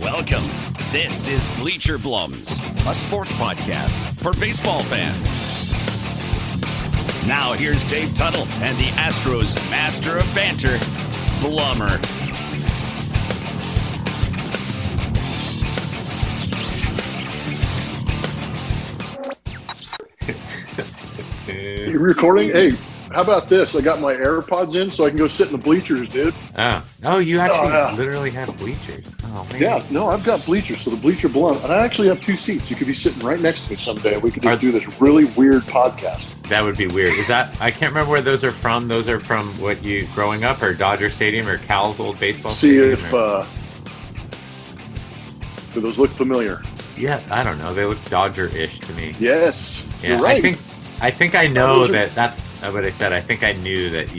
Welcome. This is Bleacher Blums, a sports podcast for baseball fans. Now here's Dave Tuttle and the Astros master of banter, Blummer. You recording? Hey, how about this? I got my AirPods in so I can go sit in the bleachers, dude. Oh, you actually literally have bleachers. Oh, man. Yeah, no, I've got bleachers, so the Bleacher Blum. And I actually have two seats. You could be sitting right next to me someday. We could just do this really weird podcast. That would be weird. Is that? I can't remember where those are from. Those are from what you growing up, or Dodger Stadium, or Cal's old baseball stadium. See if do those look familiar? Yeah, I don't know. They look Dodger-ish to me. Yes, yeah, you're right. I think I know that's what I said. I think I knew that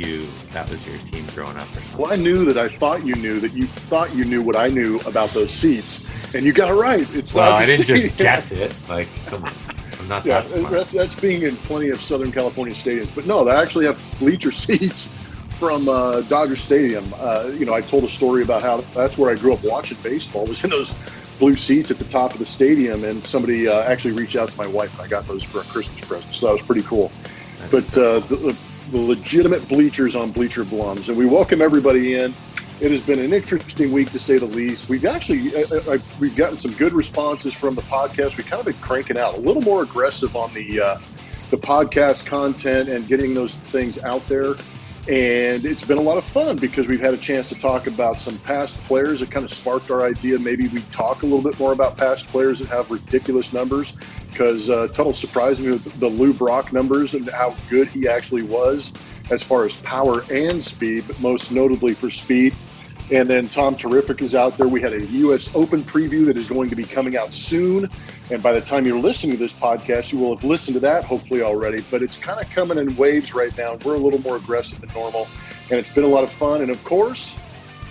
was your team growing up or something. Well, I knew that I thought you knew that you thought you knew what I knew about those seats, and you got it right. It's well, I didn't just guess it. Like, come on. I'm not that smart. That's being in plenty of Southern California stadiums. But no, they actually have bleacher seats from Dodger Stadium. I told a story about how that's where I grew up watching baseball, was in those blue seats at the top of the stadium, and somebody actually reached out to my wife, and I got those for a Christmas present, so that was pretty cool. Nice. But the legitimate bleachers on Bleacher Blums, and we welcome everybody in. It has been an interesting week, to say the least. We've actually we've gotten some good responses from the podcast. We've kind of been cranking out a little more aggressive on the podcast content and getting those things out there. And it's been a lot of fun because we've had a chance to talk about some past players. It kind of sparked our idea. Maybe we talk a little bit more about past players that have ridiculous numbers, because Tuttle surprised me with the Lou Brock numbers and how good he actually was as far as power and speed, but most notably for speed. And then Tom Terrific is out there. We had a U.S. Open preview that is going to be coming out soon. And by the time you're listening to this podcast, you will have listened to that hopefully already. But it's kind of coming in waves right now. We're a little more aggressive than normal. And it's been a lot of fun. And, of course,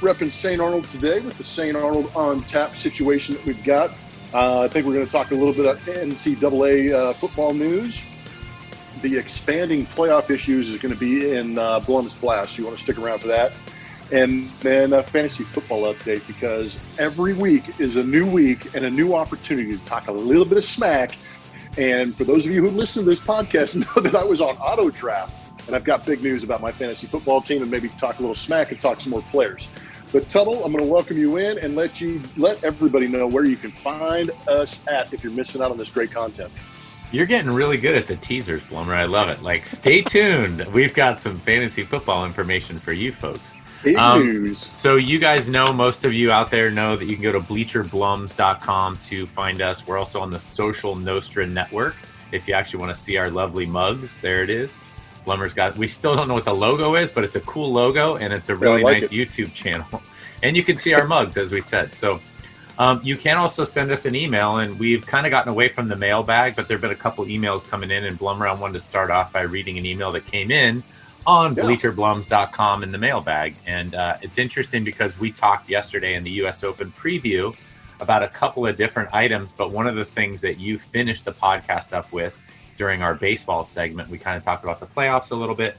repping St. Arnold today with the St. Arnold on tap situation that we've got. I think we're going to talk a little bit about NCAA football news. The expanding playoff issues is going to be in Blum's Blast. So you want to stick around for that. And then a fantasy football update, because every week is a new week and a new opportunity to talk a little bit of smack. And for those of you who listen to this podcast know that I was on auto draft, and I've got big news about my fantasy football team, and maybe talk a little smack and talk some more players. But Tuttle, I'm going to welcome you in and let everybody know where you can find us at if you're missing out on this great content. You're getting really good at the teasers, Blummer. I love it. Like, stay tuned. We've got some fantasy football information for you folks. So you guys know, most of you out there know that you can go to bleacherblums.com to find us. We're also on the Social Nostra network. If you actually want to see our lovely mugs, there it is. Blummer's got, we still don't know what the logo is, but it's a cool logo, and it's a really nice YouTube channel. And you can see our mugs, as we said. So you can also send us an email, and we've kind of gotten away from the mailbag, but there have been a couple emails coming in, and Blummer, I wanted to start off by reading an email that came in on bleacherblums.com in the mailbag. And it's interesting because we talked yesterday in the U.S. Open preview about a couple of different items, but one of the things that you finished the podcast up with during our baseball segment, we kind of talked about the playoffs a little bit,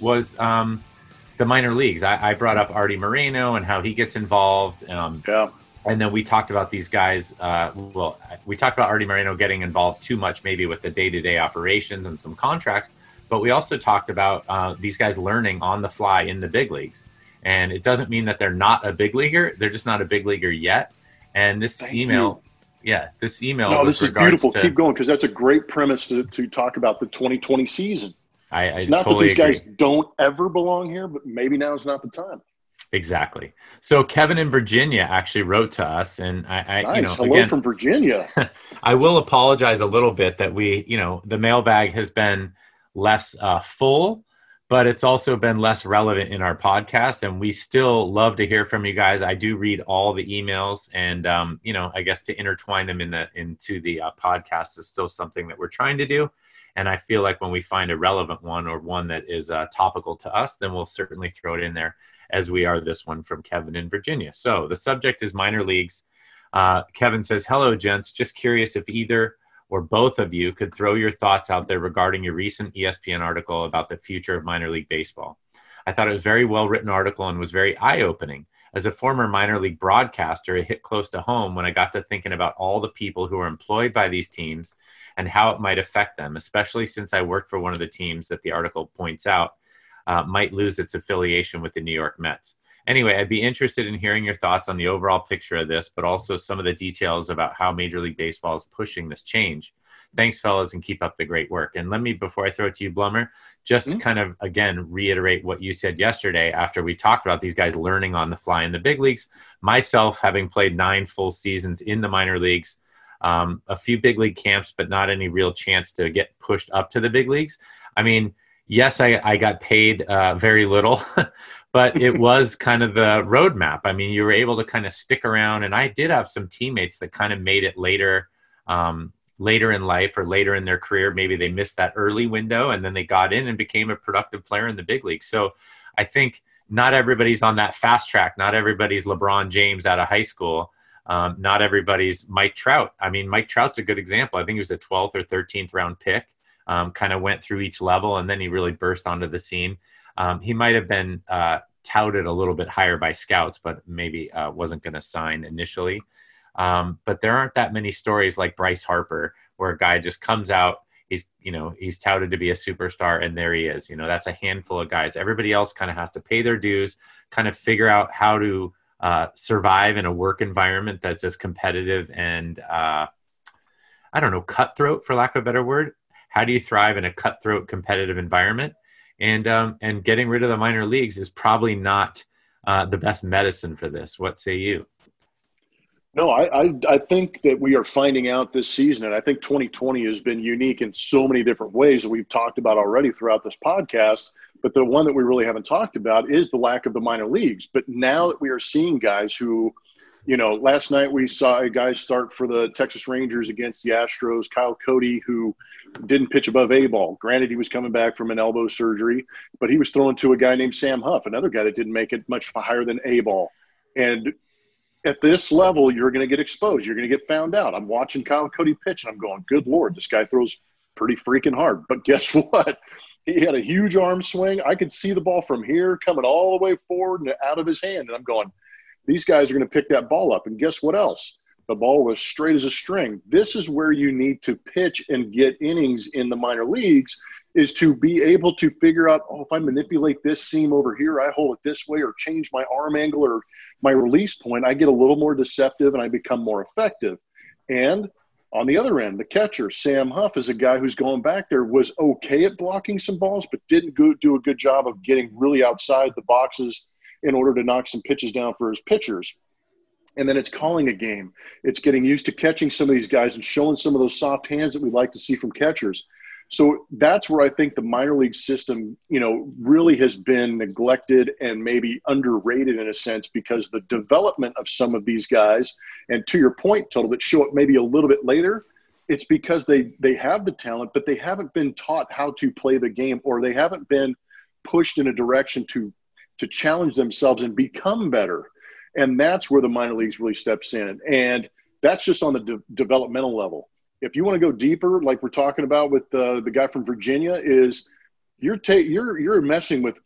was the minor leagues. I brought up Artie Moreno and how he gets involved. And then we talked about these guys. We talked about Artie Moreno getting involved too much maybe with the day-to-day operations and some contracts. But we also talked about these guys learning on the fly in the big leagues. And it doesn't mean that they're not a big leaguer. They're just not a big leaguer yet. And this email. No, this is beautiful. Keep going, because that's a great premise to talk about the 2020 season. It's not totally that these guys don't ever belong here, but maybe now's not the time. Exactly. So Kevin in Virginia actually wrote to us, and hello again, from Virginia. I will apologize a little bit that we, the mailbag has been less full, but it's also been less relevant in our podcast, and we still love to hear from you guys. I do read all the emails, and I guess to intertwine them into the podcast is still something that we're trying to do. And I feel like when we find a relevant one, or one that is topical to us, then we'll certainly throw it in there, as we are this one from Kevin in Virginia. So the subject is minor leagues. Kevin says, "Hello, gents. Just curious if either or both of you could throw your thoughts out there regarding your recent ESPN article about the future of minor league baseball. I thought it was a very well-written article and was very eye-opening, As a former minor league broadcaster, it hit close to home when I got to thinking about all the people who are employed by these teams and how it might affect them, especially since I worked for one of the teams that the article points out might lose its affiliation with the New York Mets. Anyway, I'd be interested in hearing your thoughts on the overall picture of this, but also some of the details about how Major League Baseball is pushing this change. Thanks, fellas, and keep up the great work. And let me, before I throw it to you, Blummer, just kind of, again, reiterate what you said yesterday after we talked about these guys learning on the fly in the big leagues. Myself, having played 9 full seasons in the minor leagues, a few big league camps, but not any real chance to get pushed up to the big leagues. I mean, yes, I got paid very little, but it was kind of the roadmap. I mean, you were able to kind of stick around, and I did have some teammates that kind of made it later, later in life or later in their career. Maybe they missed that early window and then they got in and became a productive player in the big league. So I think not everybody's on that fast track. Not everybody's LeBron James out of high school. Not everybody's Mike Trout. I mean, Mike Trout's a good example. I think he was a 12th or 13th round pick, kind of went through each level, and then he really burst onto the scene. He might've been touted a little bit higher by scouts, but maybe wasn't going to sign initially. But there aren't that many stories like Bryce Harper, where a guy just comes out, he's touted to be a superstar, and there he is. You know, that's a handful of guys. Everybody else kind of has to pay their dues, kind of figure out how to survive in a work environment that's as competitive and, I don't know, cutthroat, for lack of a better word. How do you thrive in a cutthroat competitive environment? And getting rid of the minor leagues is probably not the best medicine for this. What say you? No, I think that we are finding out this season, and I think 2020 has been unique in so many different ways that we've talked about already throughout this podcast, but the one that we really haven't talked about is the lack of the minor leagues. But now that we are seeing guys who, last night we saw a guy start for the Texas Rangers against the Astros, Kyle Cody, who didn't pitch above A-ball. Granted, he was coming back from an elbow surgery, but he was throwing to a guy named Sam Huff, another guy that didn't make it much higher than A-ball. And at this level, you're going to get exposed. You're going to get found out. I'm watching Kyle Cody pitch, and I'm going, good Lord, this guy throws pretty freaking hard. But guess what? He had a huge arm swing. I could see the ball from here coming all the way forward and out of his hand. And I'm going, these guys are going to pick that ball up. And guess what else? The ball was straight as a string. This is where you need to pitch and get innings in the minor leagues, is to be able to figure out, if I manipulate this seam over here, I hold it this way, or change my arm angle or my release point, I get a little more deceptive and I become more effective. And on the other end, the catcher, Sam Huff, is a guy who's going back there, was okay at blocking some balls, but didn't do a good job of getting really outside the boxes in order to knock some pitches down for his pitchers. And then it's calling a game. It's getting used to catching some of these guys and showing some of those soft hands that we like to see from catchers. So that's where I think the minor league system, really has been neglected and maybe underrated in a sense, because the development of some of these guys, and to your point, Tuttle, that show up maybe a little bit later, it's because they have the talent, but they haven't been taught how to play the game, or they haven't been pushed in a direction to challenge themselves and become better. And that's where the minor leagues really steps in. And that's just on the developmental level. If you want to go deeper, like we're talking about with the guy from Virginia, is you're messing with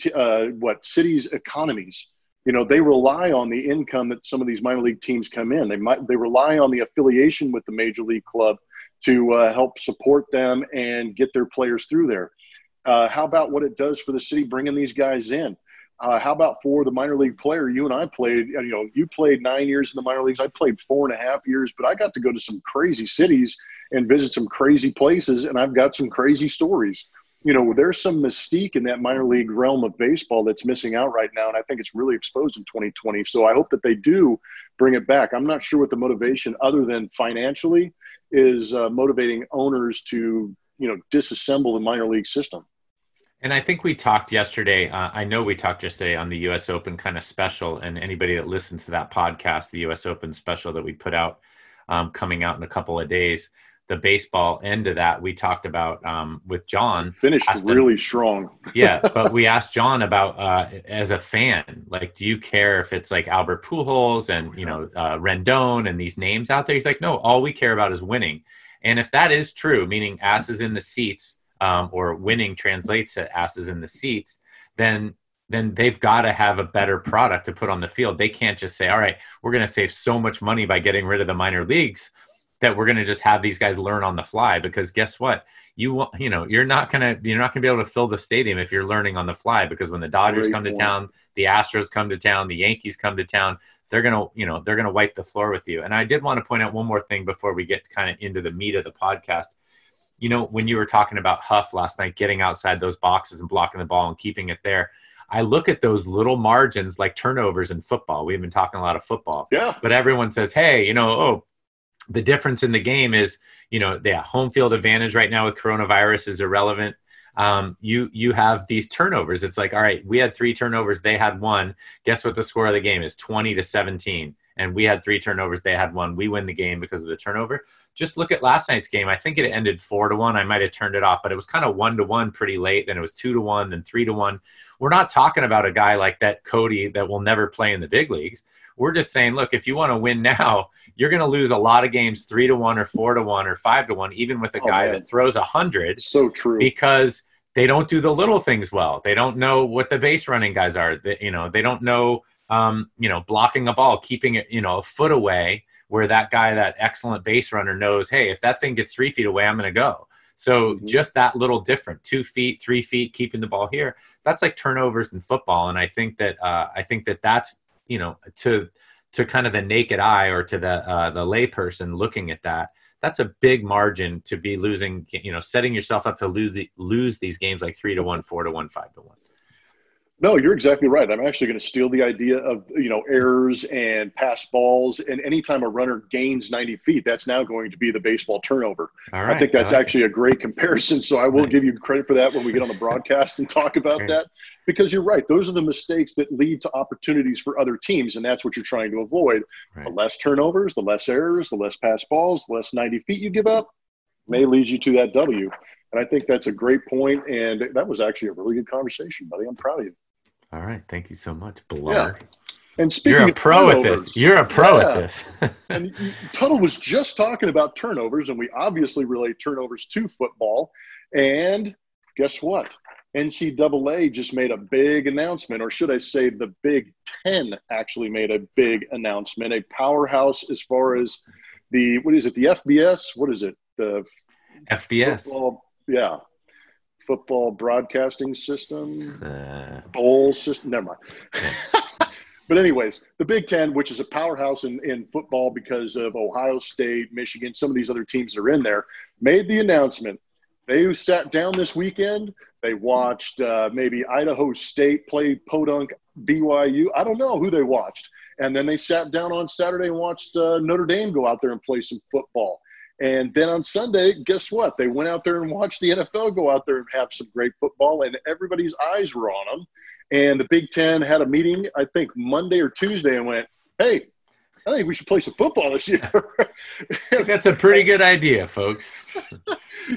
cities' economies. They rely on the income that some of these minor league teams come in. They rely on the affiliation with the major league club to help support them and get their players through there. How about what it does for the city bringing these guys in? How about for the minor league player? You and I played, you played 9 years in the minor leagues. I played 4.5 years, but I got to go to some crazy cities and visit some crazy places, and I've got some crazy stories. There's some mystique in that minor league realm of baseball that's missing out right now, and I think it's really exposed in 2020. So I hope that they do bring it back. I'm not sure what the motivation, other than financially, is motivating owners to, disassemble the minor league system. And I think we talked yesterday, on the U.S. Open kind of special, and anybody that listens to that podcast, the U.S. Open special that we put out, coming out in a couple of days, the baseball end of that, we talked about with John. Finished really strong. Yeah, but we asked John about, as a fan, like, do you care if it's like Albert Pujols and, Rendon and these names out there? He's like, no, all we care about is winning. And if that is true, meaning asses in the seats, or winning translates to asses in the seats, then then they've got to have a better product to put on the field. They can't just say, all right, we're going to save so much money by getting rid of the minor leagues that we're going to just have these guys learn on the fly, because guess what? You're not going to be able to fill the stadium if you're learning on the fly, because when the Dodgers come to town, the Astros come to town, the Yankees come to town, they're going to wipe the floor with you. And I did want to point out one more thing before we get kind of into the meat of the podcast. You know, when you were talking about Huff last night, getting outside those boxes and blocking the ball and keeping it there, I look at those little margins like turnovers in football. We've been talking a lot of football. Yeah. But everyone says, hey, you know, the difference in the game is, you know, the home field advantage right now with coronavirus is irrelevant. You have these turnovers. It's like, all right, we had 3 turnovers. They had 1. Guess what the score of the game is? 20-17. And we had 3 turnovers. They had 1. We win the game because of the turnover. Just look at last night's game. I think it ended 4-1. I might have turned it off, but it was kind of 1-1 pretty late. Then it was 2-1, then 3-1. We're not talking about a guy like that Cody that will never play in the big leagues. We're just saying, look, if you want to win now, you're going to lose a lot of games 3-1 or 4-1 or 5-1, even with a guy that throws 100. So true. Because they don't do the little things well. They don't know what the base running guys are. They don't know. Blocking a ball, keeping it, a foot away, where that guy, that excellent base runner knows, hey, if that thing gets 3 feet away, I'm going to go. So just that little different, 2 feet, 3 feet, keeping the ball here. That's like turnovers in football. And I think that that's, to kind of the naked eye or to the lay person looking at that, that's a big margin to be losing, setting yourself up to lose these games like 3-1, 4-1, 5-1. No, you're exactly right. I'm actually going to steal the idea of, errors and pass balls. And anytime a runner gains 90 feet, that's now going to be the baseball turnover. All right. I think that's actually a great comparison. So I will give you credit for that when we get on the broadcast and talk about that, because you're right. Those are the mistakes that lead to opportunities for other teams. And that's what you're trying to avoid. Right. The less turnovers, the less errors, the less pass balls, the less 90 feet you give up may lead you to that W. And I think that's a great point. And that was actually a really good conversation, buddy. I'm proud of you. All right. Thank you so much, Blummer. Yeah. And speaking of turnovers, you're a pro at this. And Tuttle was just talking about turnovers, and we obviously relate turnovers to football. And guess what? NCAA just made a big announcement, or should I say the Big Ten actually made a big announcement, a powerhouse as far as the FBS? What is it? The FBS. Football, yeah. Football broadcasting system, bowl system, never mind. But anyways, the Big Ten, which is a powerhouse in football because of Ohio State, Michigan, some of these other teams that are in there, made the announcement. They sat down this weekend. They watched maybe Idaho State play Podunk BYU. I don't know who they watched. And then they sat down on Saturday and watched Notre Dame go out there and play some football. And then on Sunday, guess what? They went out there and watched the NFL go out there and have some great football, and everybody's eyes were on them. And the Big Ten had a meeting, I think, Monday or Tuesday, and went, hey, I think we should play some football this year. That's a pretty good idea, folks.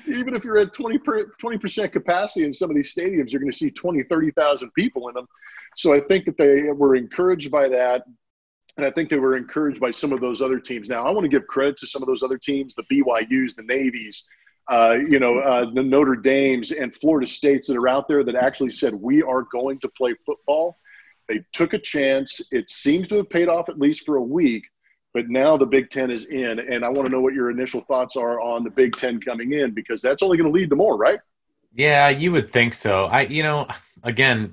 Even if you're at 20% capacity in some of these stadiums, you're going to see 20,000, 30,000 people in them. So I think that they were encouraged by that. And I think they were encouraged by some of those other teams. Now, I want to give credit to some of those other teams, the BYUs, the Navies, the Notre Dames and Florida States that are out there that actually said, we are going to play football. They took a chance. It seems to have paid off at least for a week, but now the Big Ten is in. And I want to know what your initial thoughts are on the Big Ten coming in, because that's only going to lead to more, right? Yeah, you would think so. I've got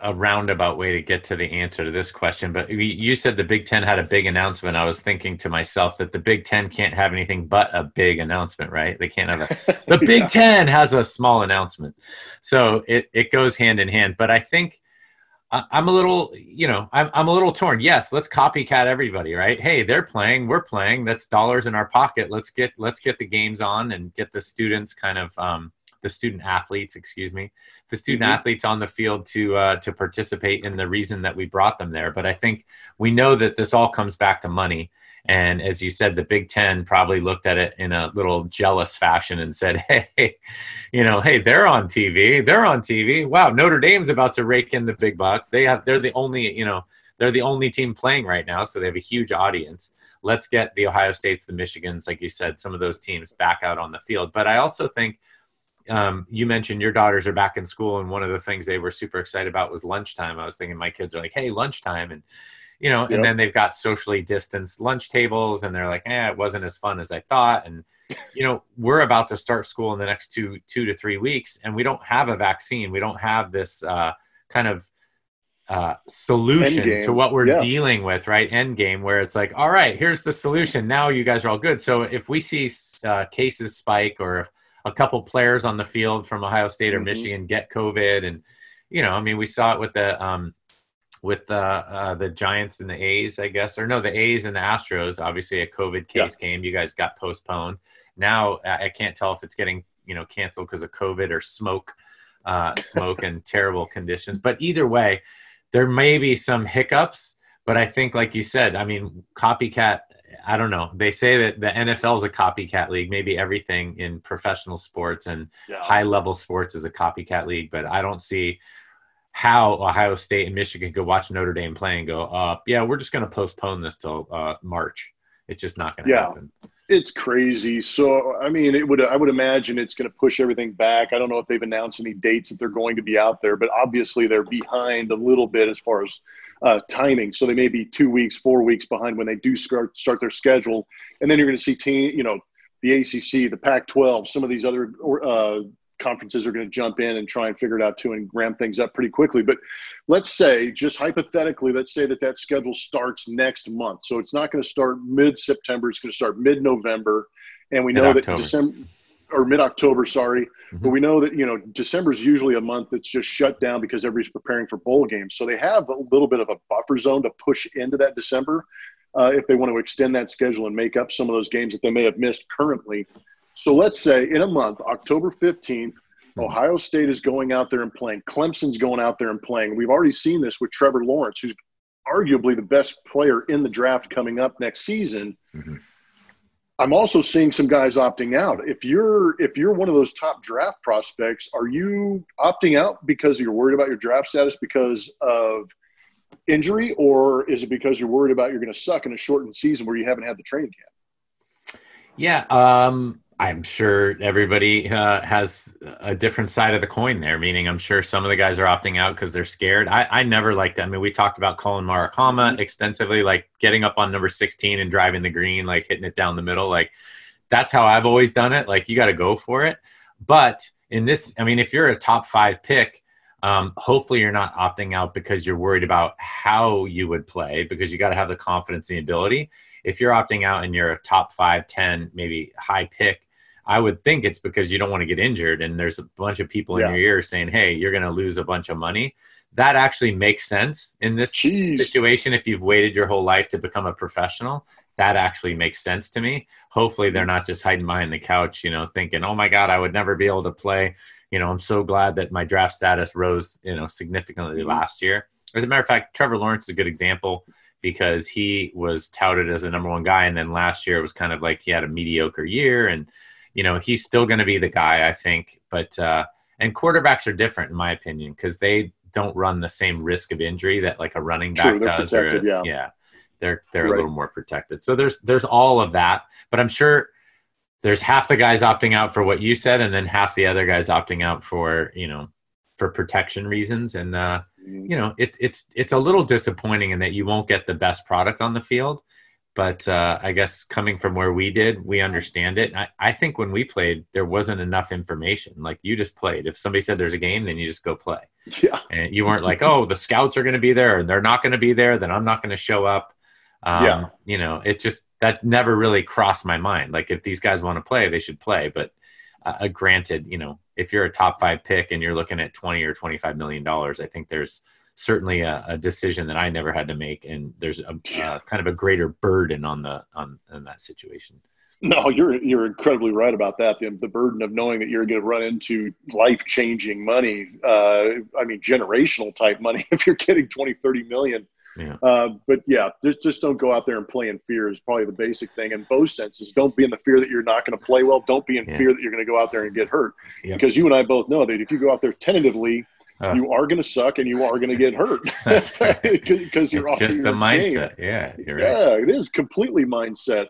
a roundabout way to get to the answer to this question, but you said the Big Ten had a big announcement. I was thinking to myself that the Big Ten can't have anything but a big announcement, right? They can't have the Big Ten has a small announcement. So it goes hand in hand, but I think I'm a little torn. Yes. Let's copycat everybody, right? Hey, they're playing, we're playing, that's dollars in our pocket. Let's get the games on and get the students kind of, the student athletes on the field to participate in the reason that we brought them there. But I think we know that this all comes back to money. And as you said, the Big Ten probably looked at it in a little jealous fashion and said, hey, they're on TV. Wow. Notre Dame's about to rake in the big bucks. They're the only team playing right now. So they have a huge audience. Let's get the Ohio States, the Michigans, like you said, some of those teams back out on the field. But I also think you mentioned your daughters are back in school, and one of the things they were super excited about was lunchtime. I was thinking my kids are like, hey, lunchtime. And, you know, and then they've got socially distanced lunch tables, and they're like, eh, it wasn't as fun as I thought. And, you know, we're about to start school in the next two to three weeks, and we don't have a vaccine. We don't have this kind of solution to what we're dealing with, right? End game, where it's like, all right, here's the solution. Now you guys are all good. So if we see cases spike, or if a couple players on the field from Ohio State or Michigan get COVID, and, you know, I mean, we saw it with the Giants and the A's, I guess, or no, the A's and the Astros, obviously a COVID case came. You guys got postponed. Now I can't tell if it's getting, you know, canceled because of COVID or smoke and terrible conditions. But either way, there may be some hiccups, but I think, like you said, I mean, copycat, I don't know. They say that the NFL is a copycat league. Maybe everything in professional sports and high-level sports is a copycat league, but I don't see how Ohio State and Michigan could watch Notre Dame play and go, yeah, we're just going to postpone this till March. It's just not going to happen. It's crazy. So, I mean, I would imagine it's going to push everything back. I don't know if they've announced any dates that they're going to be out there, but obviously they're behind a little bit as far as timing. So they may be 2 weeks, 4 weeks behind when they do start their schedule. And then you're going to see, the ACC, the Pac-12, some of these other conferences are going to jump in and try and figure it out too and ramp things up pretty quickly. But let's say, just hypothetically, let's say that schedule starts next month. So it's not going to start mid-September. It's going to start mid-November. And we know that mid-October, sorry. Mm-hmm. But we know that, December is usually a month that's just shut down because everybody's preparing for bowl games. So they have a little bit of a buffer zone to push into that December if they want to extend that schedule and make up some of those games that they may have missed currently. So let's say in a month, October 15th, Ohio State is going out there and playing. Clemson's going out there and playing. We've already seen this with Trevor Lawrence, who's arguably the best player in the draft coming up next season. Mm-hmm. I'm also seeing some guys opting out. If you're one of those top draft prospects, are you opting out because you're worried about your draft status because of injury, or is it because you're worried about you're going to suck in a shortened season where you haven't had the training camp? Yeah, I'm sure everybody has a different side of the coin there, meaning I'm sure some of the guys are opting out because they're scared. I never liked that. I mean, we talked about Colin Marikama extensively, like getting up on number 16 and driving the green, like hitting it down the middle. Like, that's how I've always done it. Like, you got to go for it. But in this, I mean, if you're a top 5 pick, hopefully you're not opting out because you're worried about how you would play, because you got to have the confidence and the ability. If you're opting out and you're a top 5, 10, maybe high pick, I would think it's because you don't want to get injured, and there's a bunch of people in your ear saying, hey, you're going to lose a bunch of money. That actually makes sense in this situation. If you've waited your whole life to become a professional, that actually makes sense to me. Hopefully they're not just hiding behind the couch, thinking, oh my God, I would never be able to play. I'm so glad that my draft status rose, significantly last year. As a matter of fact, Trevor Lawrence is a good example, because he was touted as the number one guy. And then last year it was kind of like he had a mediocre year, and, he's still going to be the guy, I think. But and quarterbacks are different, in my opinion, because they don't run the same risk of injury that like a running back does. Or, they're a little more protected. So there's all of that. But I'm sure there's half the guys opting out for what you said, and then half the other guys opting out for for protection reasons. And it's a little disappointing in that you won't get the best product on the field. But I guess coming from where we did, we understand it. I think when we played, there wasn't enough information. Like, you just played. If somebody said there's a game, then you just go play. Yeah. And you weren't like, oh, the scouts are going to be there, and they're not going to be there, then I'm not going to show up. It just – that never really crossed my mind. Like, if these guys want to play, they should play. But granted, if you're a top 5 pick and you're looking at $20 or $25 million, I think there's – certainly a decision that I never had to make. And there's a kind of a greater burden on that situation. No, you're incredibly right about that. The burden of knowing that you're going to run into life-changing money. Generational type money, if you're getting 20, 30 million. Yeah. Just don't go out there and play in fear is probably the basic thing in both senses. Don't be in the fear that you're not going to play well. Don't be in fear that you're going to go out there and get hurt, because you and I both know that if you go out there tentatively, you are going to suck and you are going to get hurt. That's because you're off just the mindset. Game. Yeah, you're right. Yeah, it is completely mindset.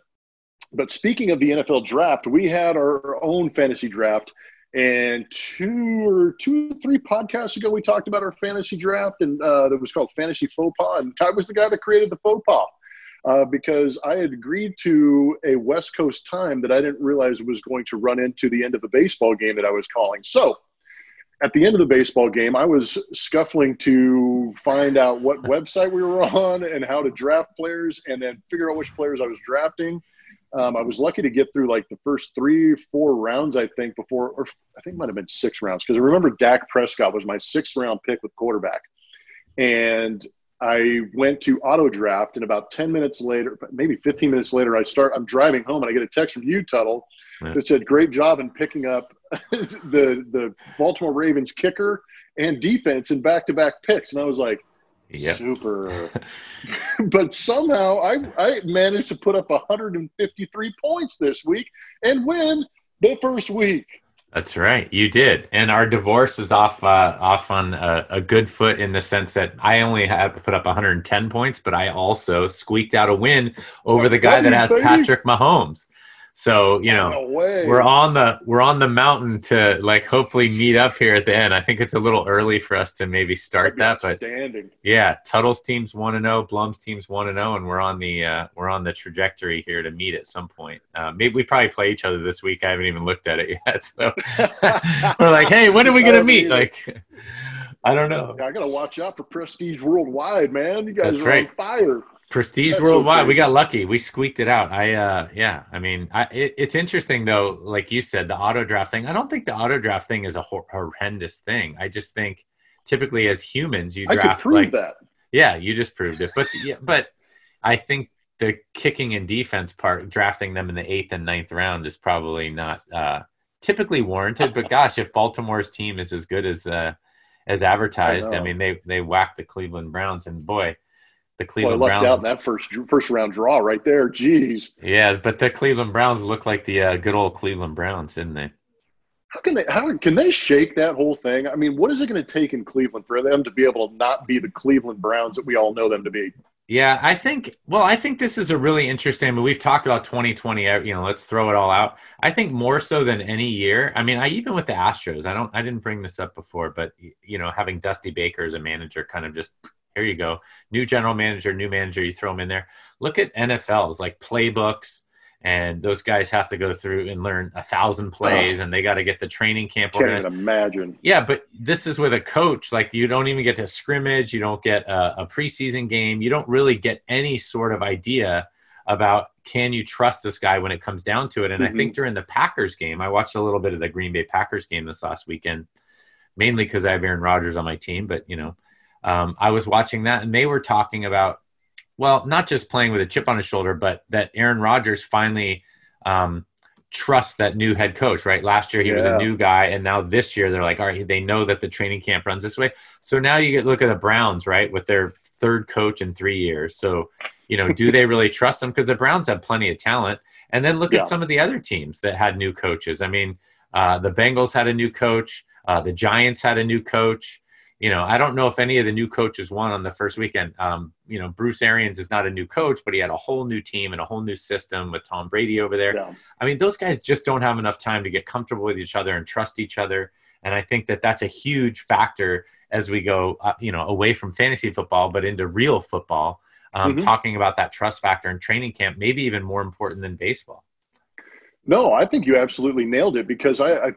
But speaking of the NFL draft, we had our own fantasy draft, And two or three podcasts ago, we talked about our fantasy draft, and that was called Fantasy Faux Pas. And Ty was the guy that created the faux pas because I had agreed to a West Coast time that I didn't realize was going to run into the end of a baseball game that I was calling. So at the end of the baseball game, I was scuffling to find out what website we were on and how to draft players and then figure out which players I was drafting. I was lucky to get through like the first 3 or 4 rounds, I think, before, or I think it might have been 6 rounds, because I remember Dak Prescott was my 6th round pick with quarterback. And I went to auto draft, and about 10 minutes later, maybe 15 minutes later, I'm driving home, and I get a text from you, Tuttle, that said, "Great job in picking up the Baltimore Ravens kicker and defense in back-to-back picks." And I was like, yep. Super. But somehow I managed to put up 153 points this week and win the first week. That's right. You did. And our divorce is off on a good foot in the sense that I only have to put up 110 points, but I also squeaked out a win over the guy that has Patrick Mahomes. So, you know, we're on the mountain to like hopefully meet up here at the end. I think it's a little early for us to maybe start that, but yeah, Tuttle's team's 1-0, Blum's team's 1-0, and we're on the trajectory here to meet at some point. Maybe we probably play each other this week. I haven't even looked at it yet. So we're like, hey, when are we gonna meet? Like, I don't know. I gotta watch out for Prestige Worldwide, man. You guys are on fire. Prestige That's Worldwide. So we got lucky. We squeaked it out. It's interesting though. Like you said, the auto draft thing, I don't think the auto draft thing is a horrendous thing. I just think typically as humans, you draft, I could prove that. Yeah, you just proved it. But yeah, but I think the kicking and defense part, drafting them in the 8th and 9th round is probably not typically warranted, but gosh, if Baltimore's team is as good as advertised, I mean, they whacked the Cleveland Browns, and boy, the Cleveland Browns lucked out in that first round draw right there. Jeez. Yeah, but the Cleveland Browns look like the good old Cleveland Browns, didn't they? How can they shake that whole thing? I mean, what is it going to take in Cleveland for them to be able to not be the Cleveland Browns that we all know them to be? Yeah, I think this is a really interesting, but we've talked about 2020, you know, let's throw it all out. I think more so than any year. I mean, even with the Astros, I didn't bring this up before, but you know, having Dusty Baker as a manager kind of just, here you go. New general manager, new manager, you throw them in there. Look at NFLs, like playbooks, and those guys have to go through and learn 1,000 plays, and they got to get the training camp organized. Can't even imagine. Yeah, but this is with a coach. Like, you don't even get to scrimmage. You don't get a preseason game. You don't really get any sort of idea about, can you trust this guy when it comes down to it? And I think during the Packers game, I watched a little bit of the Green Bay Packers game this last weekend, mainly because I have Aaron Rodgers on my team, but, you know, I was watching that, and they were talking about, well, not just playing with a chip on his shoulder, but that Aaron Rodgers finally trusts that new head coach, right? Last year he was a new guy, and now this year they're like, all right, they know that the training camp runs this way. So now you look at the Browns, right, with their 3rd coach in 3 years. So, you know, do they really trust them? Because the Browns have plenty of talent. And then look at some of the other teams that had new coaches. I mean, the Bengals had a new coach. The Giants had a new coach. You know, I don't know if any of the new coaches won on the first weekend. You know, Bruce Arians is not a new coach, but he had a whole new team and a whole new system with Tom Brady over there. Yeah. I mean, those guys just don't have enough time to get comfortable with each other and trust each other. And I think that that's a huge factor as we go, you know, away from fantasy football, but into real football, talking about that trust factor in training camp, maybe even more important than baseball. No, I think you absolutely nailed it, because I'm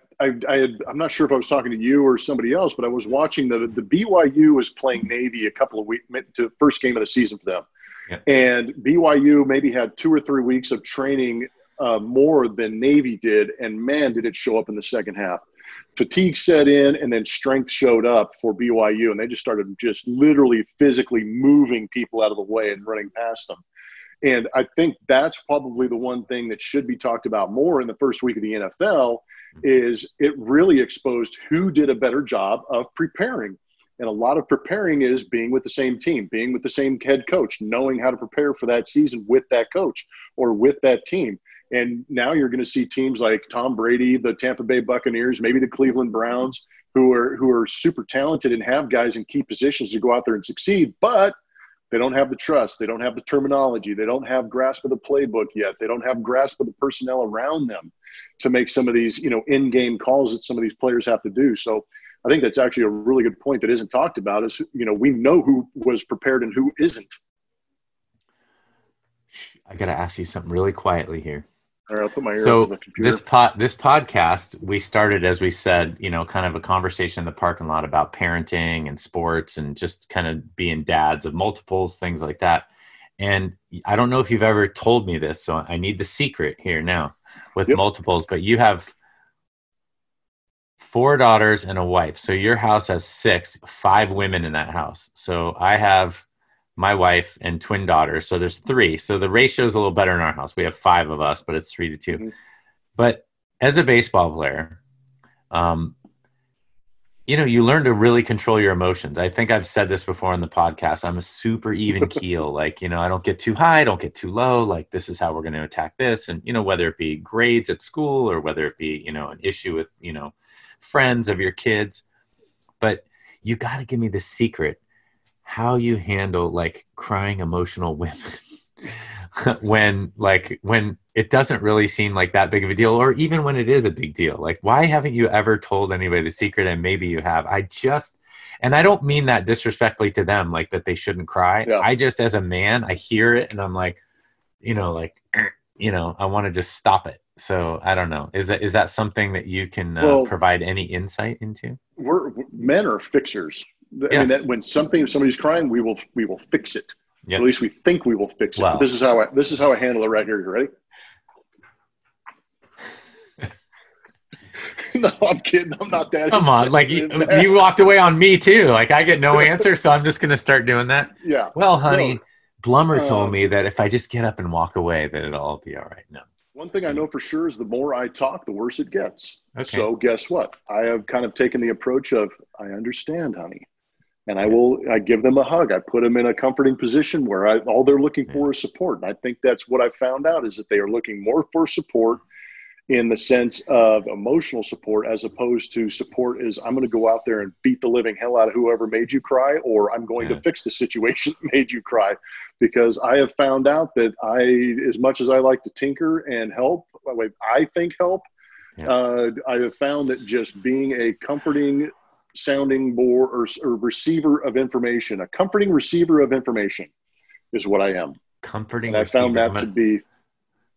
not sure if I was talking to you or somebody else, but I was watching the BYU was playing Navy a couple of weeks to first game of the season for them, and BYU maybe had 2 or 3 weeks of training more than Navy did, and man, did it show up in the second half. Fatigue set in, and then strength showed up for BYU, and they just started just literally physically moving people out of the way and running past them. And I think that's probably the one thing that should be talked about more in the first week of the NFL is it really exposed who did a better job of preparing. And a lot of preparing is being with the same team, being with the same head coach, knowing how to prepare for that season with that coach or with that team. And now you're going to see teams like Tom Brady, the Tampa Bay Buccaneers, maybe the Cleveland Browns, who are super talented and have guys in key positions to go out there and succeed. But They don't have the trust. They don't have the terminology. They don't have grasp of the playbook yet. They don't have grasp of the personnel around them to make some of these, you know, in-game calls that some of these players have to do. So I think that's actually a really good point that isn't talked about is, you know, we know who was prepared and who isn't. I got to ask you something really quietly here. All right, I'll put my ear up to the computer. This podcast, we started, as we said, you know, kind of a conversation in the parking lot about parenting and sports and just kind of being dads of multiples, things like that. And I don't know if you've ever told me this, so I need the secret here now with multiples, but you have 4 daughters and a wife. So your house has 5 women in that house. So I have my wife and twin daughters. So there's 3. So the ratio is a little better in our house. We have 5 of us, but it's 3 to 2. Mm-hmm. But as a baseball player, you know, you learn to really control your emotions. I think I've said this before on the podcast. I'm a super even keel. Like, you know, I don't get too high. I don't get too low. Like, this is how we're going to attack this. And, you know, whether it be grades at school or whether it be, you know, an issue with, you know, friends of your kids. But you got to give me the secret how you handle like crying emotional women when it doesn't really seem like that big of a deal, or even when it is a big deal. Like, why haven't you ever told anybody the secret? And maybe you have. And I don't mean that disrespectfully to them, like that they shouldn't cry. Yeah. I just, as a man, I hear it and I'm like, you know, I want to just stop it. So I don't know. Is that something that you can provide any insight into? Men are fixers. I mean, that when somebody's crying, we will fix it. Yep. Or at least we think we will fix it. Wow. This is how I handle it right here. You ready? No, I'm kidding. I'm not that. Come on. Like you walked away on me too. Like I get no answer. So I'm just going to start doing that. Yeah. Well, honey, Blummer told me that if I just get up and walk away, that it'll all be all right. No. One thing I know for sure is the more I talk, the worse it gets. Okay. So guess what? I have kind of taken the approach of, I understand, honey. And I give them a hug. I put them in a comforting position where all they're looking for is support. And I think that's what I found out is that they are looking more for support in the sense of emotional support, as opposed to support is I'm going to go out there and beat the living hell out of whoever made you cry, or I'm going to fix the situation that made you cry. Because I have found out that as much as I like to tinker and help, I think help, I have found that just being a comforting sounding board or receiver of information, a comforting receiver of information is what I am. Comforting receiver. I found that to be...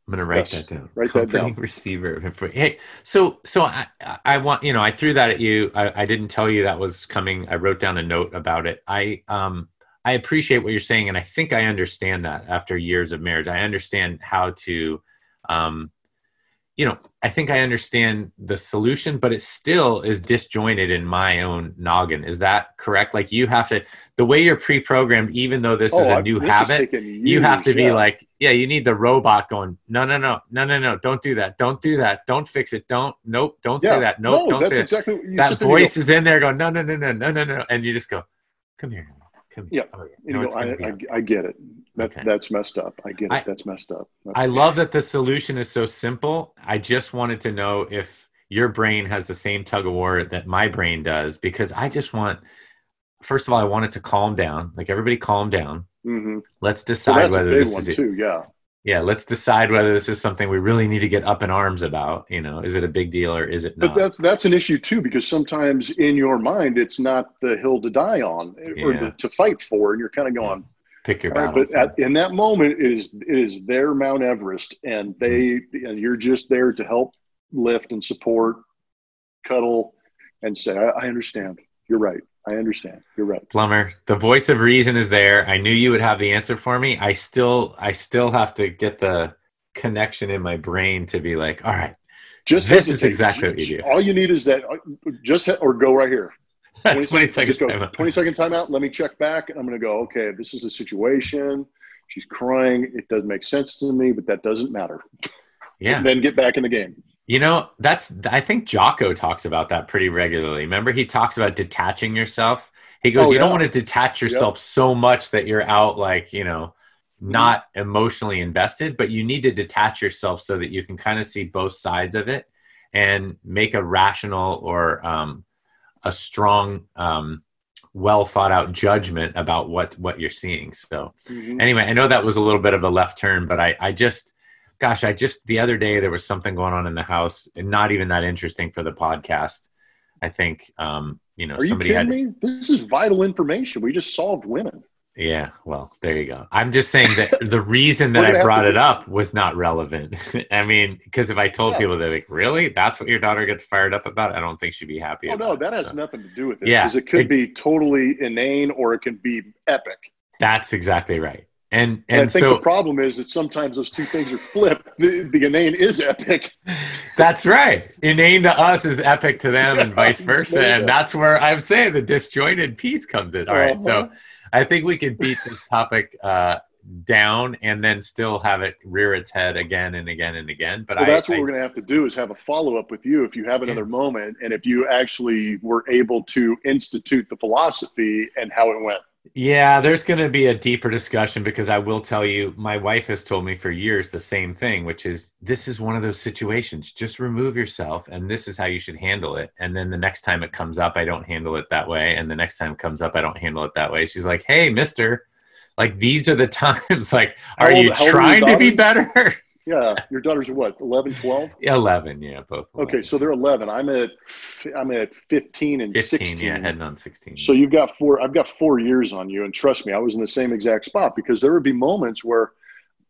I'm going to write that down. Comforting receiver of information. Hey, so I want, you know, I threw that at you. I didn't tell you that was coming. I wrote down a note about it. I appreciate what you're saying. And I think I understand that after years of marriage, I understand how to, you know, I think I understand the solution, but it still is disjointed in my own noggin. Is that correct? Like you have to, the way you're pre-programmed, even though this is a new habit, you have to be like, yeah, you need the robot going, no, don't do that. Don't do that. Don't fix it. Don't say that. Don't say exactly that. That voice is in there going, no. And you just go, come here. Yeah. I get it. That's messed up. I get it. That's messed up. I love that the solution is so simple. I just wanted to know if your brain has the same tug of war that my brain does, because I just want, first of all, I want it to calm down. Like everybody calm down. Mm-hmm. Let's decide whether this is it. Yeah. Let's decide whether this is something we really need to get up in arms about. You know, is it a big deal or is it not? But that's an issue too, because sometimes in your mind, it's not the hill to die on or to fight for. And you're kind of going, pick your battles. Right, but in that moment it is their Mount Everest, and and you're just there to help lift and support, cuddle, and say, I understand. You're right. I understand. You're right. Blummer, the voice of reason is there. I knew you would have the answer for me. I still have to get the connection in my brain to be like, all right, this is exactly what you do. All you need is that or go right here. 20-second timeout. Let me check back. I'm going to go, okay, this is the situation. She's crying. It doesn't make sense to me, but that doesn't matter. Yeah. And then get back in the game. You know, I think Jocko talks about that pretty regularly. Remember, he talks about detaching yourself. He goes, you don't want to detach yourself so much that you're out, like, you know, not emotionally invested, but you need to detach yourself so that you can kind of see both sides of it and make a rational or a strong well thought out judgment about what you're seeing. So anyway, I know that was a little bit of a left turn, but I just the other day there was something going on in the house and not even that interesting for the podcast. I think, somebody had, me? This is vital information. We just solved women. Yeah. Well, there you go. I'm just saying that the reason that I brought it up was not relevant. I mean, because if I told people, they're like, really? That's what your daughter gets fired up about? I don't think she'd be happy. Oh, no, that has nothing to do with it. Yeah. Because it could be totally inane or it can be epic. That's exactly right. And I think the problem is that sometimes those two things are flipped. The inane is epic. That's right. Inane to us is epic to them and vice versa. And that's where I'm saying the disjointed piece comes in. All right. So I think we could beat this topic down and then still have it rear its head again and again and again. But that's what we're going to have to do is have a follow-up with you if you have another moment and if you actually were able to institute the philosophy and how it went. Yeah, there's going to be a deeper discussion because I will tell you, my wife has told me for years the same thing, which is this is one of those situations. Just remove yourself and this is how you should handle it. And then the next time it comes up, I don't handle it that way. And the next time it comes up, I don't handle it that way. She's like, hey, mister, like these are the times. Like, are you trying to be better? Yeah. Your daughters are what, 11, 12? 11, yeah, both. 11. Okay, so they're 11. I'm at 15 and 16. Yeah, heading on 16. So you've got I've got 4 years on you, and trust me, I was in the same exact spot because there would be moments where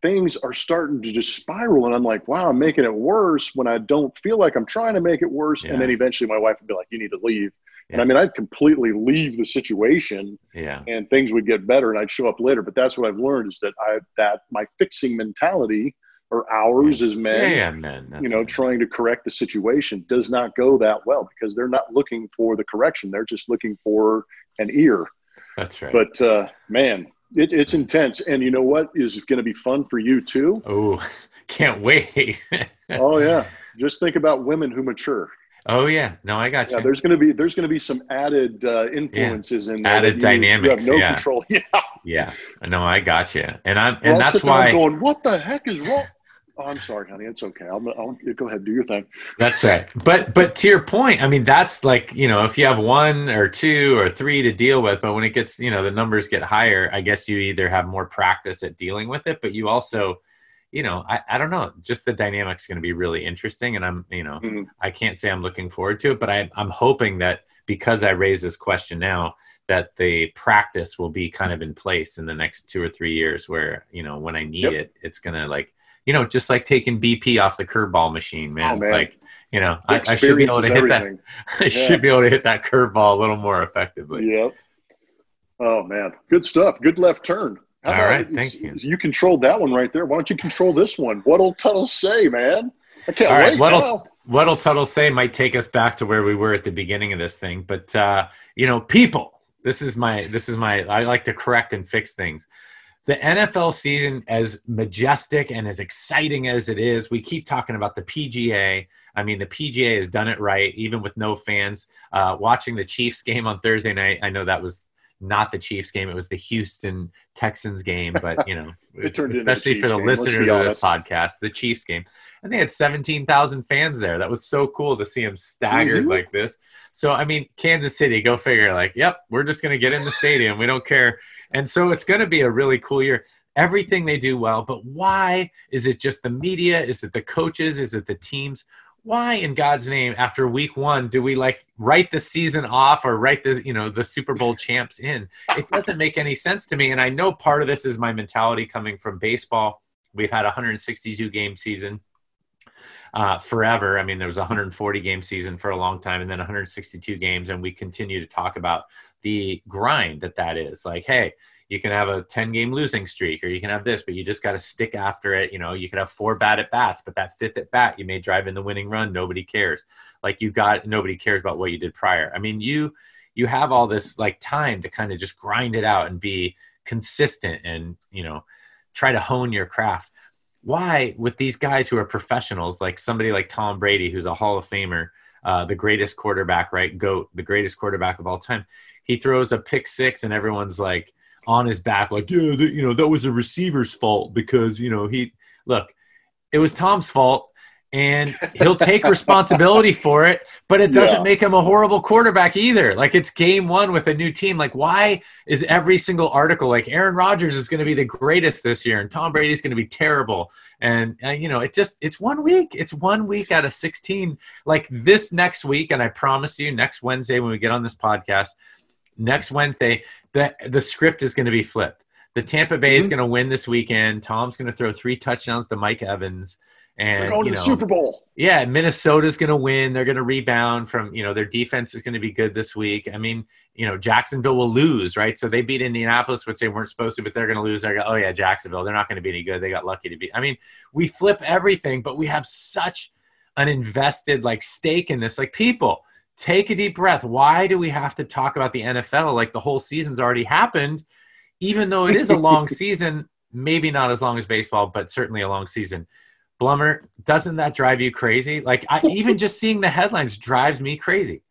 things are starting to just spiral, and I'm like, wow, I'm making it worse when I don't feel like I'm trying to make it worse. Yeah. And then eventually my wife would be like, you need to leave. Yeah. And I mean, I'd completely leave the situation and things would get better and I'd show up later. But that's what I've learned is that my fixing mentality or ours as men, trying to correct the situation does not go that well because they're not looking for the correction. They're just looking for an ear. That's right. But man, it's intense. And you know what is going to be fun for you too? Oh, can't wait. Oh yeah. Just think about women who mature. Oh yeah. No, I got you. Yeah, there's going to be some added influences in there. Added dynamics. You have no control. Yeah. Yeah. No, I got you. And that's why I'm going, what the heck is wrong? Oh, I'm sorry, honey. It's okay. I'll go ahead and do your thing. That's right. But to your point, I mean, that's like, if you have one or two or three to deal with, but when it gets, the numbers get higher, I guess you either have more practice at dealing with it, but you also, I don't know, just the dynamic's going to be really interesting. And I'm, I can't say I'm looking forward to it, but I'm hoping that because I raise this question now, that the practice will be kind of in place in the next 2 or 3 years where, when I need it, it's going to like, just like taking BP off the curveball machine, man. Oh, man. Like, I should be able to hit everything. I should be able to hit that curveball a little more effectively. Yep. Oh, man. Good stuff. Good left turn. All right. Thank you. You controlled that one right there. Why don't you control this one? What'll Tuttle say, man? I can't wait. What'll Tuttle say might take us back to where we were at the beginning of this thing. But, people, this is my, I like to correct and fix things. The NFL season, as majestic and as exciting as it is, we keep talking about the PGA. I mean, the PGA has done it right, even with no fans. Watching the Chiefs game on Thursday night, I know that was not the Chiefs game. It was the Houston Texans game, but, especially for the listeners of this podcast, the Chiefs game. And they had 17,000 fans there. That was so cool to see them staggered like this. So, I mean, Kansas City, go figure, like, yep, we're just going to get in the stadium. We don't care. And so it's going to be a really cool year. Everything they do well, but why? Is it just the media? Is it the coaches? Is it the teams? Why in God's name, after week one, do we like write the season off or write the, the Super Bowl champs in? It doesn't make any sense to me. And I know part of this is my mentality coming from baseball. We've had a 162 game season forever. I mean, there was a 140 game season for a long time and then 162 games. And we continue to talk about the grind that is like, hey, you can have a 10 game losing streak or you can have this, but you just got to stick after it. You could have 4 bad at bats, but that 5th at bat, you may drive in the winning run. Nobody cares. Like nobody cares about what you did prior. I mean, you have all this like time to kind of just grind it out and be consistent and, try to hone your craft. Why with these guys who are professionals, like somebody like Tom Brady, who's a Hall of Famer, the greatest quarterback, right? GOAT, the greatest quarterback of all time. He throws a pick six and everyone's like on his back, like, yeah, that was the receiver's fault because, look, it was Tom's fault. and he'll take responsibility for it, but it doesn't make him a horrible quarterback either. Like, it's game one with a new team. Like, why is every single article like Aaron Rodgers is going to be the greatest this year and Tom Brady is going to be terrible? And, you know, it's 1 week. It's 1 week out of 16. Like, this next week, and I promise you next Wednesday when we get on this podcast, next Wednesday, the script is going to be flipped. The Tampa Bay is going to win this weekend. Tom's going to throw 3 touchdowns to Mike Evans. And, they're going to the Super Bowl. Yeah, Minnesota's going to win. They're going to rebound from, you know, their defense is going to be good this week. I mean, you know, Jacksonville will lose, right? So they beat Indianapolis, which they weren't supposed to, but they're going to lose. They're going, oh, yeah, Jacksonville. They're not going to be any good. They got lucky to beat. I mean, we flip everything, but we have such an invested, like, stake in this. Like, people, take a deep breath. Why do we have to talk about the NFL like the whole season's already happened? Even though it is a long season, maybe not as long as baseball, but certainly a long season. Blummer, doesn't that drive you crazy? Like, even just seeing the headlines drives me crazy.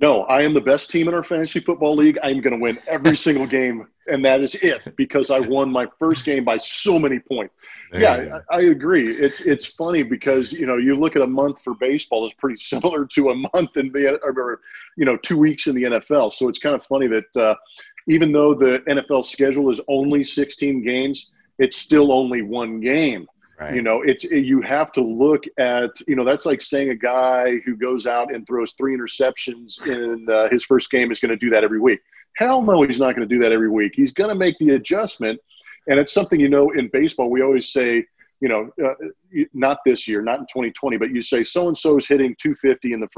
No, I am the best team in our fantasy football league. I'm going to win every single game, and that is it, because I won my first game by so many points. Yeah, I agree. It's funny because, you know, you look at a month for baseball is pretty similar to a month in the, or, you know, 2 weeks in the NFL. So it's kind of funny that even though the NFL schedule is only 16 games, it's still only one game. Right. You know, you have to look at, you know, that's like saying a guy who goes out and throws 3 interceptions in his first game is going to do that every week. Hell no, he's not going to do that every week. He's going to make the adjustment. And it's something, you know, in baseball, we always say, you know, not this year, not in 2020, but you say so-and-so is hitting 250 in the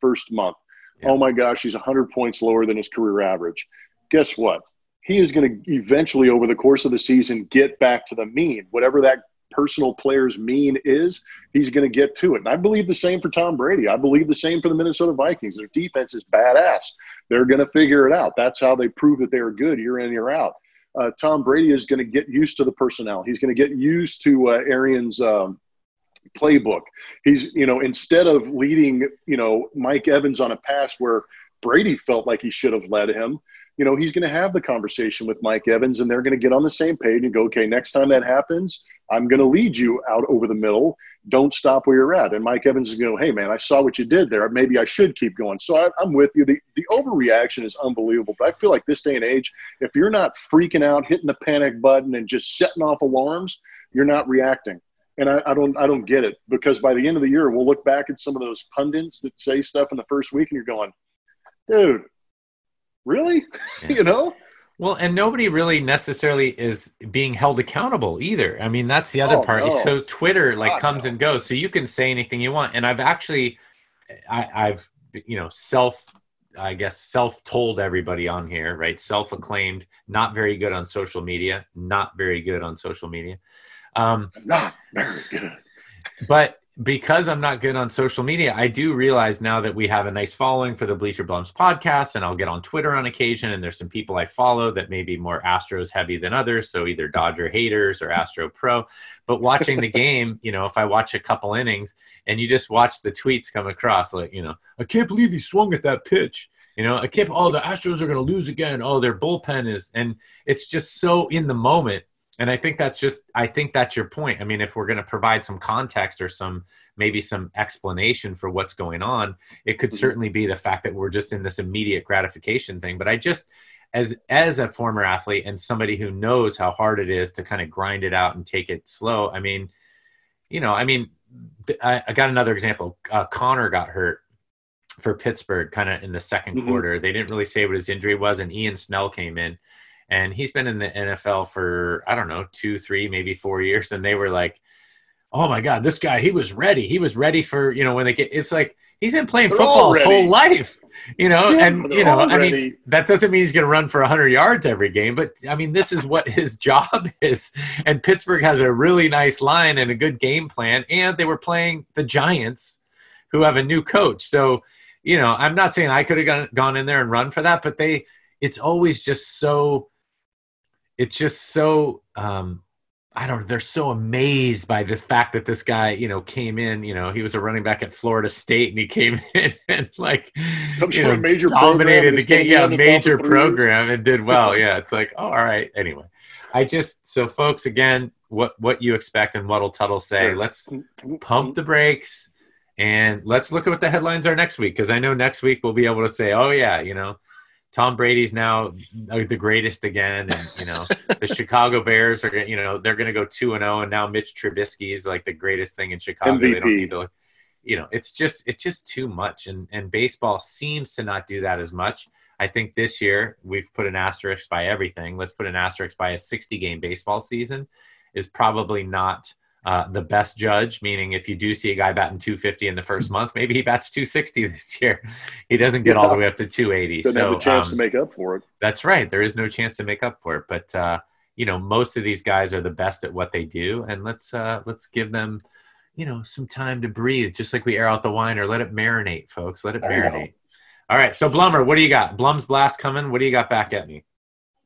first month. Yeah. Oh my gosh, he's 100 points lower than his career average. Guess what? He is going to eventually, over the course of the season, get back to the mean, whatever that personal player's mean is, he's going to get to it. And I believe the same for Tom Brady. I believe the same for the Minnesota Vikings. Their defense is badass. They're going to figure it out. That's how they prove that they are good year in, year out. Tom Brady is going to get used to the personnel. He's going to get used to Arian's playbook. He's, you know, instead of leading, you know, Mike Evans on a pass where Brady felt like he should have led him, you know, he's going to have the conversation with Mike Evans, and they're going to get on the same page and go, okay, next time that happens, I'm going to lead you out over the middle. Don't stop where you're at. And Mike Evans is going to go, hey, man, I saw what you did there. Maybe I should keep going. So I'm with you. The overreaction is unbelievable. But I feel like this day and age, if you're not freaking out, hitting the panic button and just setting off alarms, you're not reacting. And I don't get it, because by the end of the year, we'll look back at some of those pundits that say stuff in the first week, and you're going, dude, really? Yeah. You know? Well, and nobody really necessarily is being held accountable either. I mean, that's the other part. No. So Twitter comes and goes, so you can say anything you want. And I've actually, I've, you know, self-told everybody on here, right? Self-acclaimed, not very good on social media, not very good. But because I'm not good on social media, I do realize now that we have a nice following for the Bleacher Blums podcast, and I'll get on Twitter on occasion, and there's some people I follow that may be more Astros heavy than others, so either Dodger haters or Astro pro. But watching the game, you know, if I watch a couple innings and you just watch the tweets come across, like, you know, I can't believe he swung at that pitch. You know, I can't, oh, the Astros are going to lose again. Oh, their bullpen is, and it's just so in the moment. And I think that's your point. I mean, if we're going to provide some context or maybe some explanation for what's going on, it could certainly be the fact that we're just in this immediate gratification thing. But I just, as a former athlete and somebody who knows how hard it is to kind of grind it out and take it slow. I mean, you know, I got another example. Connor got hurt for Pittsburgh kind of in the second quarter. They didn't really say what his injury was. And Ian Snell came in. And he's been in the NFL for, I don't know, 2, 3, maybe 4 years. And they were like, oh, my God, this guy, he was ready. He was ready for, you know, when they get – it's like he's been playing football his whole life, you know. Yeah, and, you know, I mean, that doesn't mean he's going to run for 100 yards every game. But, I mean, this is what his job is. And Pittsburgh has a really nice line and a good game plan. And they were playing the Giants, who have a new coach. So, you know, I'm not saying I could have gone in there and run for that, but they – it's always just so – it's just so, they're so amazed by this fact that this guy, you know, came in, you know, he was a running back at Florida State and he came in and like, you know, dominated the game. Yeah, major program and did well. Yeah. It's like, all right. Anyway, so folks, again, what you expect and what'll Tuttle say. Let's pump the brakes and let's look at what the headlines are next week, because I know next week we'll be able to say, oh yeah, you know, Tom Brady's now the greatest again. And, you know, the Chicago Bears are, you know, they're going to go 2-0, and now Mitch Trubisky is like the greatest thing in Chicago. MVP. They don't need to, you know, it's just too much. And baseball seems to not do that as much. I think this year we've put an asterisk by everything. Let's put an asterisk by a 60-game baseball season is probably not the best judge, meaning if you do see a guy batting 250 in the first month, maybe he bats 260 this year. He doesn't get all the way up to 280. Doesn't have a chance to make up for it. That's right. There is no chance to make up for it. But, you know, most of these guys are the best at what they do. And let's give them, you know, some time to breathe, just like we air out the wine, or let it marinate, folks. Let it marinate. All right, so Blummer, what do you got? Blum's blast coming. What do you got back at me?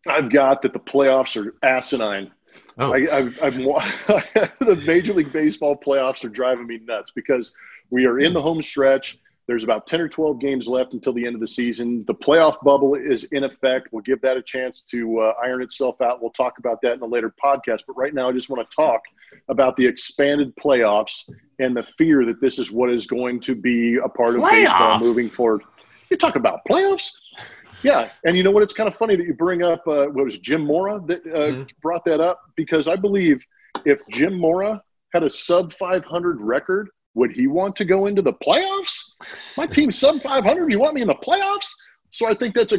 I've got that the playoffs are asinine. Oh. I've the Major League Baseball playoffs are driving me nuts because we are in the home stretch. There's about 10 or 12 games left until the end of the season. The playoff bubble is in effect. We'll give that a chance to iron itself out. We'll talk about that in a later podcast. But right now, I just want to talk about the expanded playoffs and the fear that this is what is going to be a part of baseball moving forward. You talk about playoffs? Yeah, and you know what? It's kind of funny that you bring up what was Jim Mora that brought that up, because I believe if Jim Mora had a sub-500 record, would he want to go into the playoffs? My team's sub-500. You want me in the playoffs? So I think that's a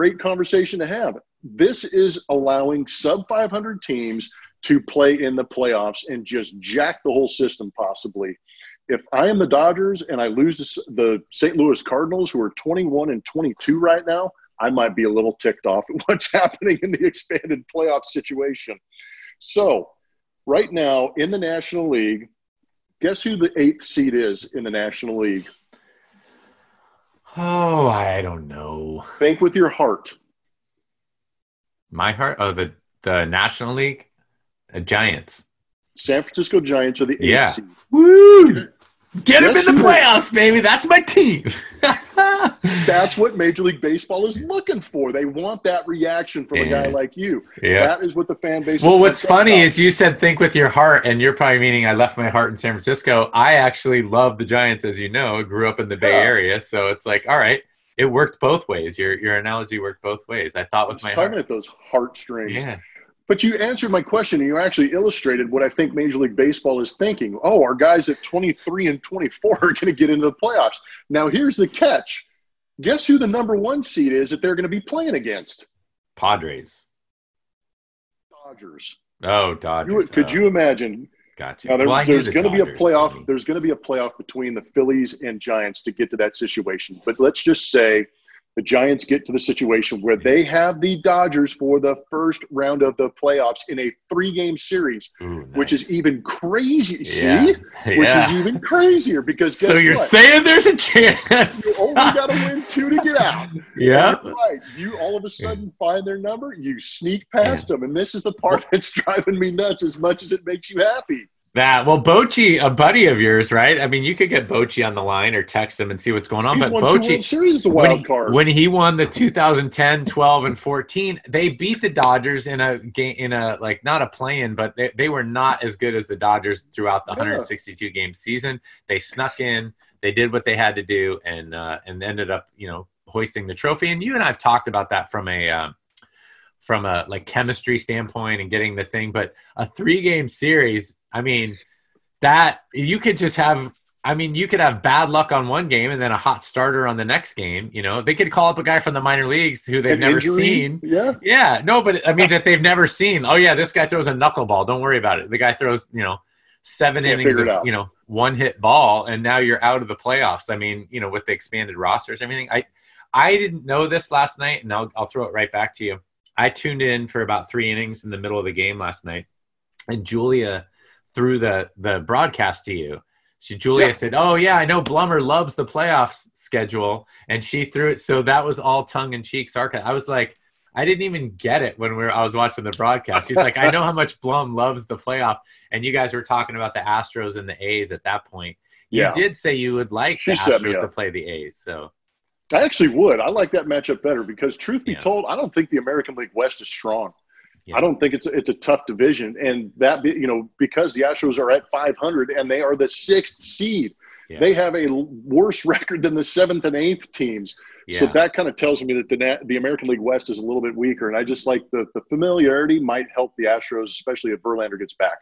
great conversation to have. This is allowing sub-500 teams to play in the playoffs and just jack the whole system possibly. If I am the Dodgers and I lose the St. Louis Cardinals, who are 21 and 22 right now, I might be a little ticked off at what's happening in the expanded playoff situation. So right now in the National League, guess who the 8th seed is in the National League? Oh, I don't know. Think with your heart. My heart? Oh, the National League? The Giants. San Francisco Giants are the 8th seed. Woo! Get them in the playoffs, baby. That's my team. That's what Major League Baseball is looking for. They want that reaction from a guy like you. Yeah. That is what the fan base is. Well, what's funny is you said think with your heart, and you're probably meaning I left my heart in San Francisco. I actually love the Giants, as you know. I grew up in the Bay Area, so it's like, all right, it worked both ways. Your analogy worked both ways. I thought with my heart. I was tugging at those heartstrings. Yeah. But you answered my question, and you actually illustrated what I think Major League Baseball is thinking. Oh, our guys at 23 and 24 are going to get into the playoffs. Now, here's the catch. Guess who the number 1 seed is that they're going to be playing against? Padres. Dodgers. Oh, Dodgers. Could you imagine? Gotcha. Now, there's going to be a playoff. There's going to be a playoff between the Phillies and Giants to get to that situation. But let's just say – the Giants get to the situation where they have the Dodgers for the first round of the playoffs in a 3-game series. Ooh, nice. Which is even crazy. Yeah. See? Yeah. Which is even crazier because guess what? So you're saying there's a chance. You only got to win 2 to get out. Yeah. Right. You all of a sudden find their number. You sneak past them. And this is the part that's driving me nuts as much as it makes you happy. That well, Bochy, a buddy of yours, right? I mean, you could get Bochy on the line or text him and see what's going on. He's but Bochy, series is a wild card. When he won the 2010, 12, and 14, they beat the Dodgers in a game, in a like not a play-in, but they were not as good as the Dodgers throughout the 162 game season. They snuck in, they did what they had to do, and ended up, you know, hoisting the trophy. And you and I've talked about that from a like chemistry standpoint and getting the thing, but a 3-game series. I mean, that you could just have – I mean, you could have bad luck on one game and then a hot starter on the next game. You know, they could call up a guy from the minor leagues who they've never seen. Yeah. Yeah. No, but I mean that they've never seen. Oh, yeah, this guy throws a knuckleball. Don't worry about it. The guy throws, you know, 7 innings of, you know, 1-hit ball, and now you're out of the playoffs. I mean, you know, with the expanded rosters and everything. I didn't know this last night, and I'll throw it right back to you. I tuned in for about 3 innings in the middle of the game last night, and Julia – through the broadcast to you. So Julia said, oh yeah, I know Blummer loves the playoffs schedule. And she threw it. So that was all tongue in cheek sarcasm. I was like, I didn't even get it when I was watching the broadcast. She's like, I know how much Blum loves the playoff. And you guys were talking about the Astros and the A's at that point. You did say you would like the Astros to play the A's. So I actually would. I like that matchup better because truth be told, I don't think the American League West is strong. Yeah. I don't think it's a tough division, and that because the Astros are at 500 and they are the 6th seed, yeah. They have a worse record than the 7th and 8th teams. Yeah. So that kind of tells me that the American League West is a little bit weaker, and I just like the familiarity might help the Astros, especially if Verlander gets back.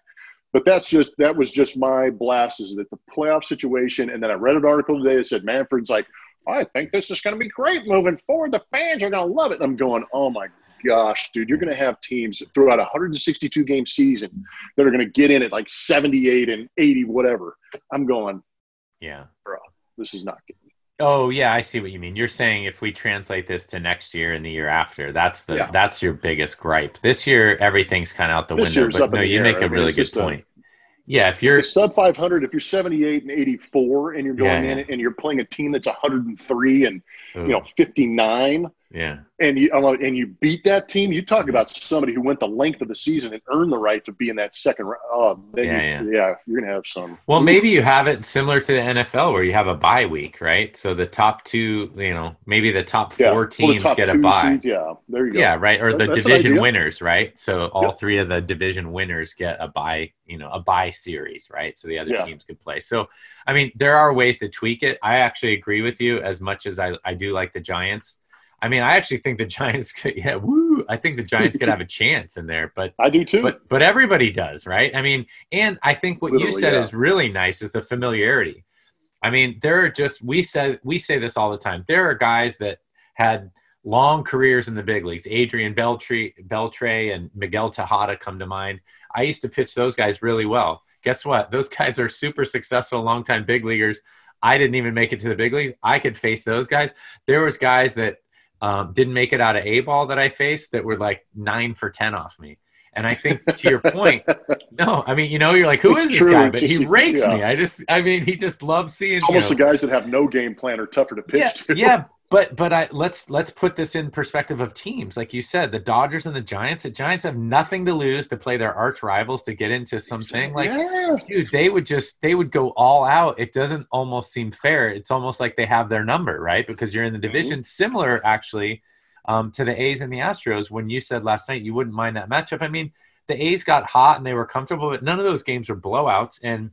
But that was just my blast is that the playoff situation, and then I read an article today that said Manfred's like, I think this is going to be great moving forward. The fans are going to love it. And I'm going, oh my gosh, dude, you're going to have teams throughout a 162-game season that are going to get in at like 78 and 80, whatever. I'm going, yeah, bro, this is not good. Oh, yeah, I see what you mean. You're saying if we translate this to next year and the year after, that's your biggest gripe. This year, everything's kind of out the window. But no, you make a really good point. Yeah, if you're sub 500, if you're 78 and 84 and you're going in and you're playing a team that's 103 and 59, yeah, and you beat that team, you talk about somebody who went the length of the season and earned the right to be in that second round. Oh, you're gonna have some. Well, maybe you have it similar to the NFL where you have a bye week, right? So the top two, maybe the top four teams get a bye. Seeds, yeah, there you go. Yeah, right, or the division winners, right? So all three of the division winners get a bye. A bye series, right? So the other teams could play. So, I mean, there are ways to tweak it. I actually agree with you as much as I do like the Giants. I mean, I actually think the Giants could, I think the Giants could have a chance in there, but I do too. But everybody does, right? I mean, and I think what you said is really nice is the familiarity. I mean, we say this all the time. There are guys that had long careers in the big leagues. Adrian Beltre and Miguel Tejada come to mind. I used to pitch those guys really well. Guess what? Those guys are super successful, longtime big leaguers. I didn't even make it to the big leagues. I could face those guys. There was guys that didn't make it out of A-ball that I faced that were like 9 for 10 off me. And I think to your point, you're like, who is this guy? But he rakes me. He just loves seeing. It's almost the guys that have no game plan are tougher to pitch to. Yeah. But let's put this in perspective of teams. Like you said, the Dodgers and the Giants. The Giants have nothing to lose to play their arch rivals to get into something. Like, dude, they would go all out. It doesn't almost seem fair. It's almost like they have their number, right? Because you're in the division. Mm-hmm. Similar, actually, to the A's and the Astros. When you said last night you wouldn't mind that matchup. I mean, the A's got hot and they were comfortable, but none of those games were blowouts. And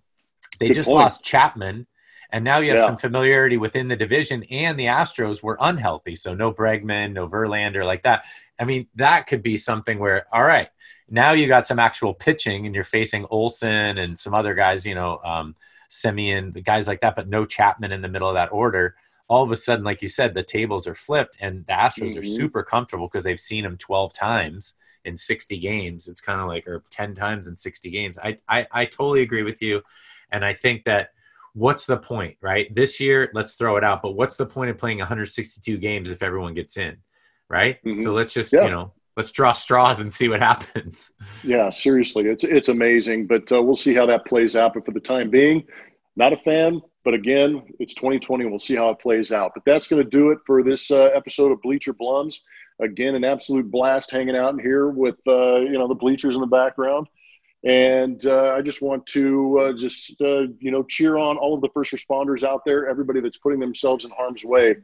they lost Chapman. And now you have some familiarity within the division, and the Astros were unhealthy. So no Bregman, no Verlander like that. I mean, that could be something where, all right, now you got some actual pitching and you're facing Olsen and some other guys, Semien, the guys like that, but no Chapman in the middle of that order. All of a sudden, like you said, the tables are flipped and the Astros are super comfortable because they've seen them 12 times in 60 games. It's kind of like, or 10 times in 60 games. I totally agree with you. And I think that, what's the point, right? This year, let's throw it out. But what's the point of playing 162 games if everyone gets in, right? Mm-hmm. So let's just, let's draw straws and see what happens. Yeah, seriously. It's amazing. But we'll see how that plays out. But for the time being, not a fan. But again, it's 2020. We'll see how it plays out. But that's going to do it for this episode of Bleacher Blums. Again, an absolute blast hanging out in here with, the bleachers in the background. And I just want to cheer on all of the first responders out there, everybody that's putting themselves in harm's way.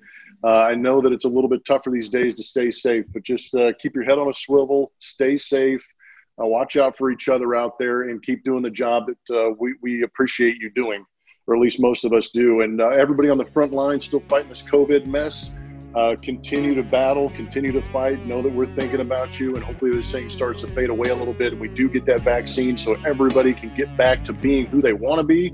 I know that it's a little bit tougher these days to stay safe, but just keep your head on a swivel, stay safe, watch out for each other out there, and keep doing the job that we appreciate you doing, or at least most of us do. And everybody on the front line still fighting this COVID mess. Continue to battle, continue to fight. Know that we're thinking about you, and hopefully this thing starts to fade away a little bit and we do get that vaccine so everybody can get back to being who they want to be.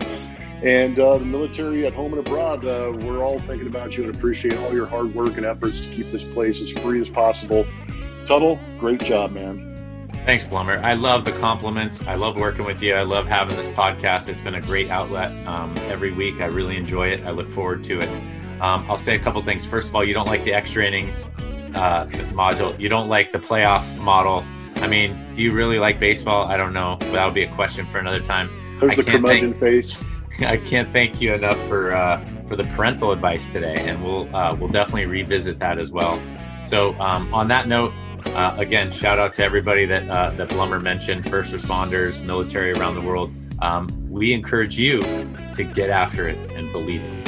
And the military at home and abroad, we're all thinking about you and appreciate all your hard work and efforts to keep this place as free as possible. Tuttle, great job, man. Thanks, Blummer. I love the compliments. I love working with you. I love having this podcast. It's been a great outlet every week. I really enjoy it. I look forward to it. I'll say a couple things. First of all, you don't like the extra innings module. You don't like the playoff model. I mean, do you really like baseball? I don't know. That would be a question for another time. There's the curmudgeon face. I can't thank you enough for the parental advice today, and we'll definitely revisit that as well. So on that note, again, shout out to everybody that Blummer mentioned, first responders, military around the world. We encourage you to get after it and believe it.